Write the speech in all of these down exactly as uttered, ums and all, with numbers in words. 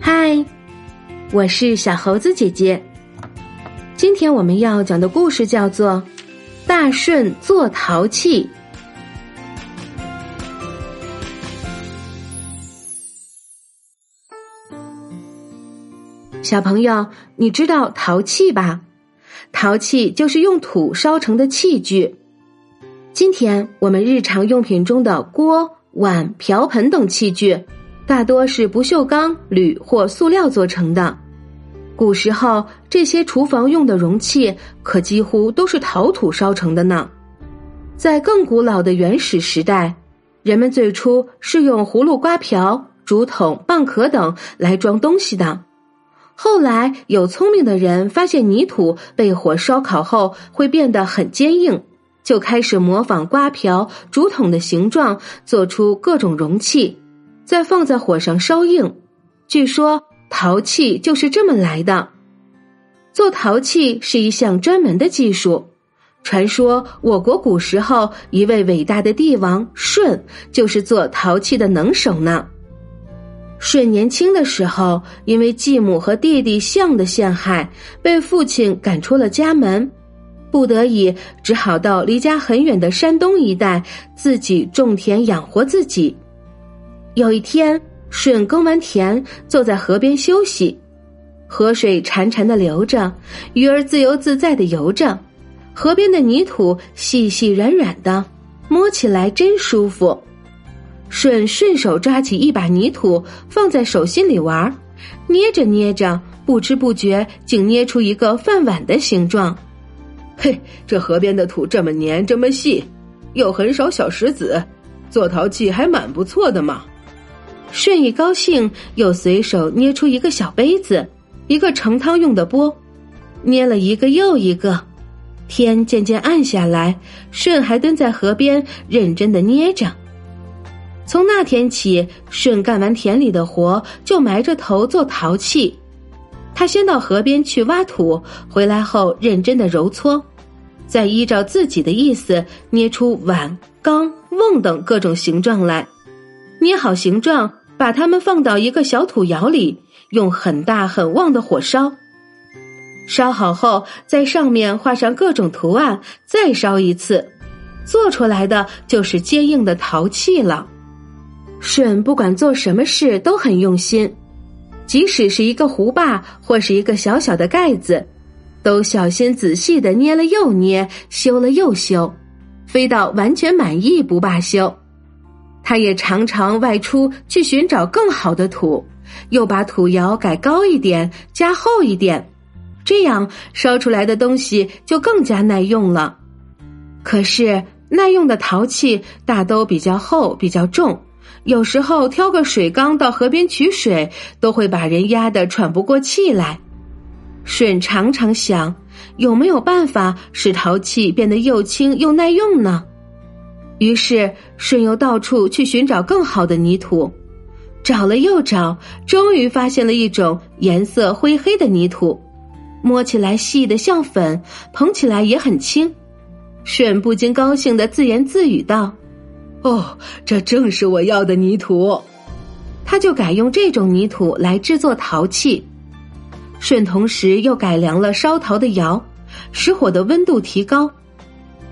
嗨，我是小猴子姐姐。今天我们要讲的故事叫做大舜做陶器。小朋友，你知道陶器吧？陶器就是用土烧成的器具。今天我们日常用品中的锅、碗、瓢盆等器具大多是不锈钢、铝或塑料做成的。古时候这些厨房用的容器可几乎都是陶土烧成的呢。在更古老的原始时代，人们最初是用葫芦瓜瓢、竹筒、蚌壳等来装东西的。后来有聪明的人发现泥土被火烧烤后会变得很坚硬，就开始模仿瓜瓢、竹筒的形状，做出各种容器，再放在火上烧硬。据说陶器就是这么来的。做陶器是一项专门的技术。传说我国古时候一位伟大的帝王舜就是做陶器的能手呢。舜年轻的时候，因为继母和弟弟象的陷害，被父亲赶出了家门，不得已只好到离家很远的山东一带自己种田养活自己。有一天，舜耕完田，坐在河边休息，河水潺潺地流着，鱼儿自由自在地游着，河边的泥土细细软软的，摸起来真舒服。舜顺手抓起一把泥土放在手心里玩，捏着捏着，不知不觉竟捏出一个饭碗的形状。嘿，这河边的土这么黏这么细，又很少小石子，做陶器还蛮不错的嘛。舜一高兴，又随手捏出一个小杯子，一个盛汤用的钵，捏了一个又一个。天渐渐暗下来，舜还蹲在河边认真地捏着。从那天起，舜干完田里的活就埋着头做陶器。他先到河边去挖土，回来后认真地揉搓，再依照自己的意思捏出碗、缸、瓮等各种形状来。捏好形状，把它们放到一个小土窑里，用很大很旺的火烧。烧好后，在上面画上各种图案，再烧一次，做出来的就是坚硬的陶器了。舜不管做什么事都很用心，即使是一个壶把或是一个小小的盖子，都小心仔细地捏了又捏，修了又修，非到完全满意不罢休。他也常常外出去寻找更好的土，又把土窑改高一点，加厚一点，这样烧出来的东西就更加耐用了。可是耐用的陶器大都比较厚比较重，有时候挑个水缸到河边取水，都会把人压得喘不过气来。舜常常想，有没有办法使陶器变得又轻又耐用呢？于是舜又到处去寻找更好的泥土，找了又找，终于发现了一种颜色灰黑的泥土，摸起来细得像粉，捧起来也很轻。舜不禁高兴地自言自语道：哦，这正是我要的泥土。他就改用这种泥土来制作陶器。舜同时又改良了烧陶的窑，使火的温度提高。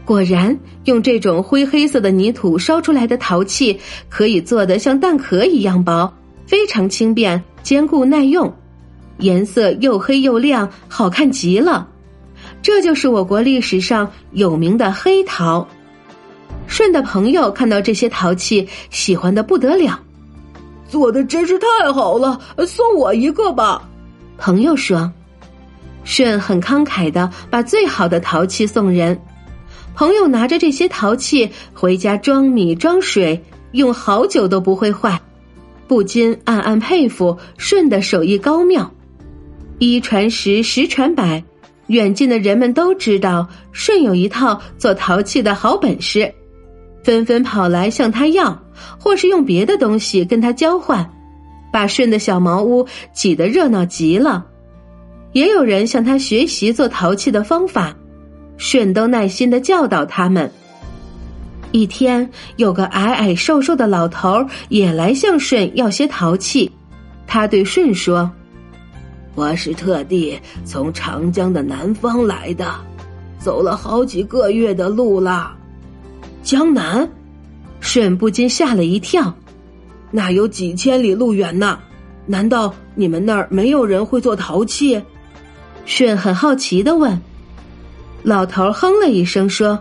果然，用这种灰黑色的泥土烧出来的陶器可以做得像蛋壳一样薄，非常轻便，坚固耐用，颜色又黑又亮，好看极了。这就是我国历史上有名的黑陶。舜的朋友看到这些陶器，喜欢得不得了。做的真是太好了，送我一个吧，朋友说。舜很慷慨地把最好的陶器送人。朋友拿着这些陶器回家装米装水，用好久都不会坏，不禁暗暗佩服舜的手艺高妙。一传十，十传百，远近的人们都知道舜有一套做陶器的好本事，纷纷跑来向他要，或是用别的东西跟他交换，把舜的小茅屋挤得热闹极了。也有人向他学习做陶器的方法，舜都耐心地教导他们。一天，有个矮矮瘦瘦的老头也来向舜要些陶器。他对舜说：“我是特地从长江的南方来的，走了好几个月的路了。”江南？舜不禁吓了一跳，那有几千里路远呢？难道你们那儿没有人会做陶器？舜很好奇地问。老头哼了一声说：“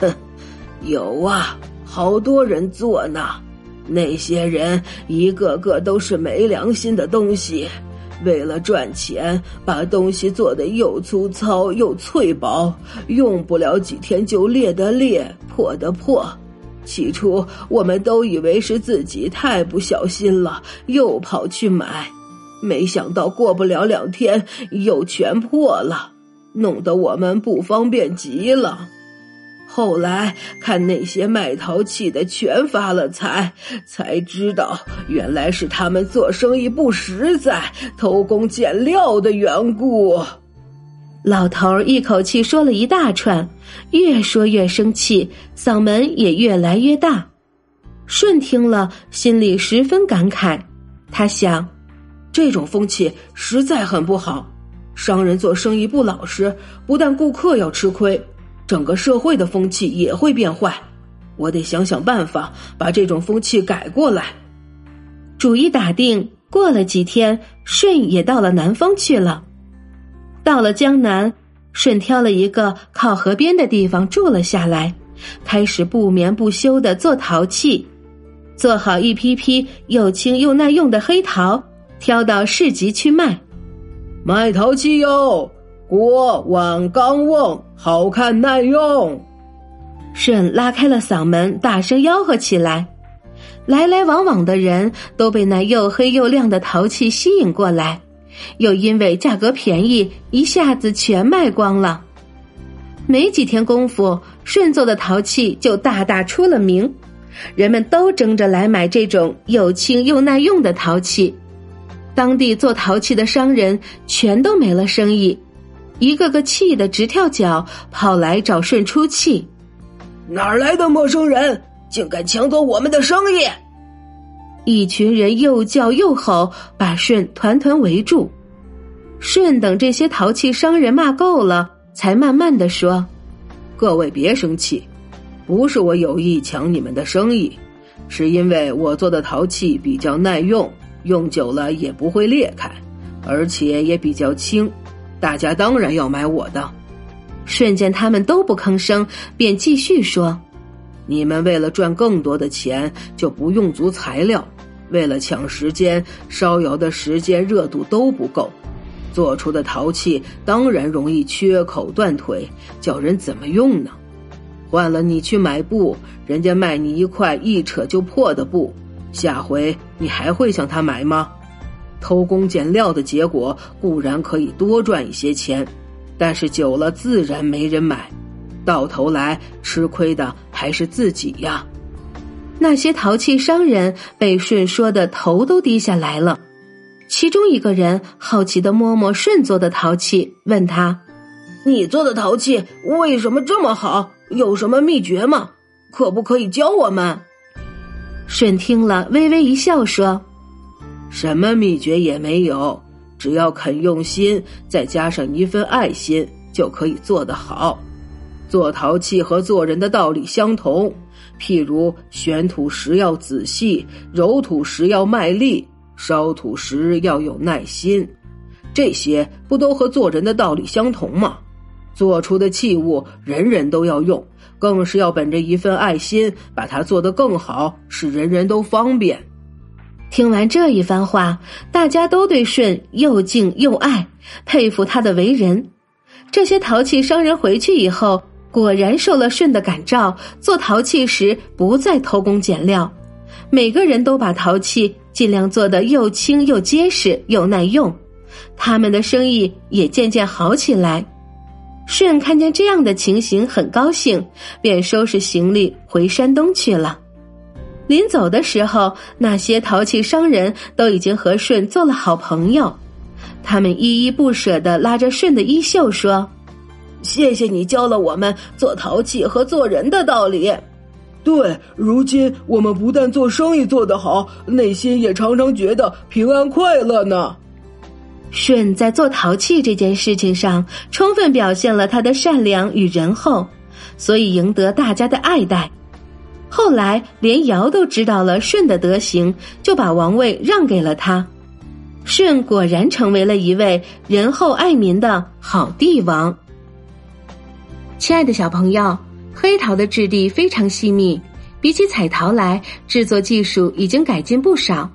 哼，有啊，好多人做呢。那些人一个个都是没良心的东西，为了赚钱，把东西做得又粗糙又脆薄，用不了几天就裂的裂，破的破。起初我们都以为是自己太不小心了，又跑去买，没想到过不了两天又全破了，弄得我们不方便极了。后来看那些卖陶器的全发了财，才知道原来是他们做生意不实在，偷工减料的缘故。”老头一口气说了一大串，越说越生气，嗓门也越来越大。舜听了，心里十分感慨，他想，这种风气实在很不好，商人做生意不老实，不但顾客要吃亏，整个社会的风气也会变坏，我得想想办法把这种风气改过来。主意打定，过了几天，舜也到了南方去了。到了江南，舜挑了一个靠河边的地方住了下来，开始不眠不休地做陶器，做好一批批又轻又耐用的黑陶，挑到市集去卖。卖陶器哟，锅碗缸瓮好看耐用。舜拉开了嗓门，大声吆喝起来。来来往往的人都被那又黑又亮的陶器吸引过来，又因为价格便宜，一下子全卖光了。没几天功夫，舜做的陶器就大大出了名，人们都争着来买这种又轻又耐用的陶器。当地做陶器的商人全都没了生意，一个个气得直跳脚，跑来找舜出气。哪来的陌生人，竟敢抢走我们的生意！一群人又叫又吼，把舜团团围住。舜等这些淘气商人骂够了，才慢慢地说：“各位别生气，不是我有意抢你们的生意，是因为我做的陶器比较耐用，用久了也不会裂开，而且也比较轻，大家当然要买我的。”舜见他们都不吭声，便继续说：“你们为了赚更多的钱，就不用足材料，为了抢时间，烧窑的时间热度都不够，做出的陶器当然容易缺口断腿，叫人怎么用呢？换了你去买布，人家卖你一块一扯就破的布，下回你还会向他买吗？偷工减料的结果固然可以多赚一些钱，但是久了自然没人买，到头来吃亏的还是自己呀。”那些淘气商人被舜说的头都低下来了。其中一个人好奇地摸摸舜做的陶器，问他：“你做的陶器为什么这么好？有什么秘诀吗？可不可以教我们？”舜听了微微一笑说：“什么秘诀也没有，只要肯用心，再加上一份爱心，就可以做得好。做陶器和做人的道理相同，譬如选土时要仔细，揉土时要卖力，烧土时要有耐心，这些不都和做人的道理相同吗？做出的器物人人都要用，更是要本着一份爱心，把它做得更好，使人人都方便。”听完这一番话，大家都对舜又敬又爱，佩服他的为人。这些陶器商人回去以后，果然受了舜的感召，做陶器时不再偷工减料，每个人都把陶器尽量做得又轻又结实又耐用，他们的生意也渐渐好起来。舜看见这样的情形很高兴，便收拾行李回山东去了。临走的时候，那些陶器商人都已经和舜做了好朋友，他们依依不舍地拉着舜的衣袖说：“谢谢你教了我们做陶器和做人的道理，对，如今我们不但做生意做得好，内心也常常觉得平安快乐呢。舜在做陶器这件事情上，充分表现了他的善良与仁厚，所以赢得大家的爱戴。后来连尧都知道了舜的德行，就把王位让给了他。舜果然成为了一位仁厚爱民的好帝王。亲爱的小朋友，黑陶的质地非常细密，比起彩陶来，制作技术已经改进不少。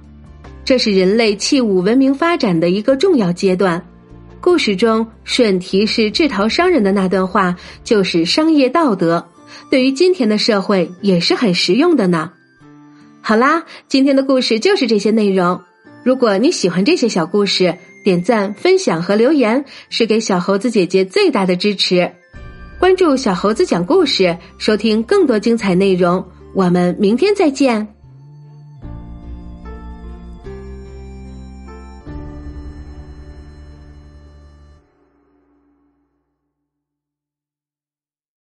这是人类器物文明发展的一个重要阶段。故事中舜提示制陶商人的那段话，就是商业道德，对于今天的社会也是很实用的呢。好啦，今天的故事就是这些内容。如果你喜欢这些小故事，点赞、分享和留言是给小猴子姐姐最大的支持。关注小猴子讲故事，收听更多精彩内容。我们明天再见。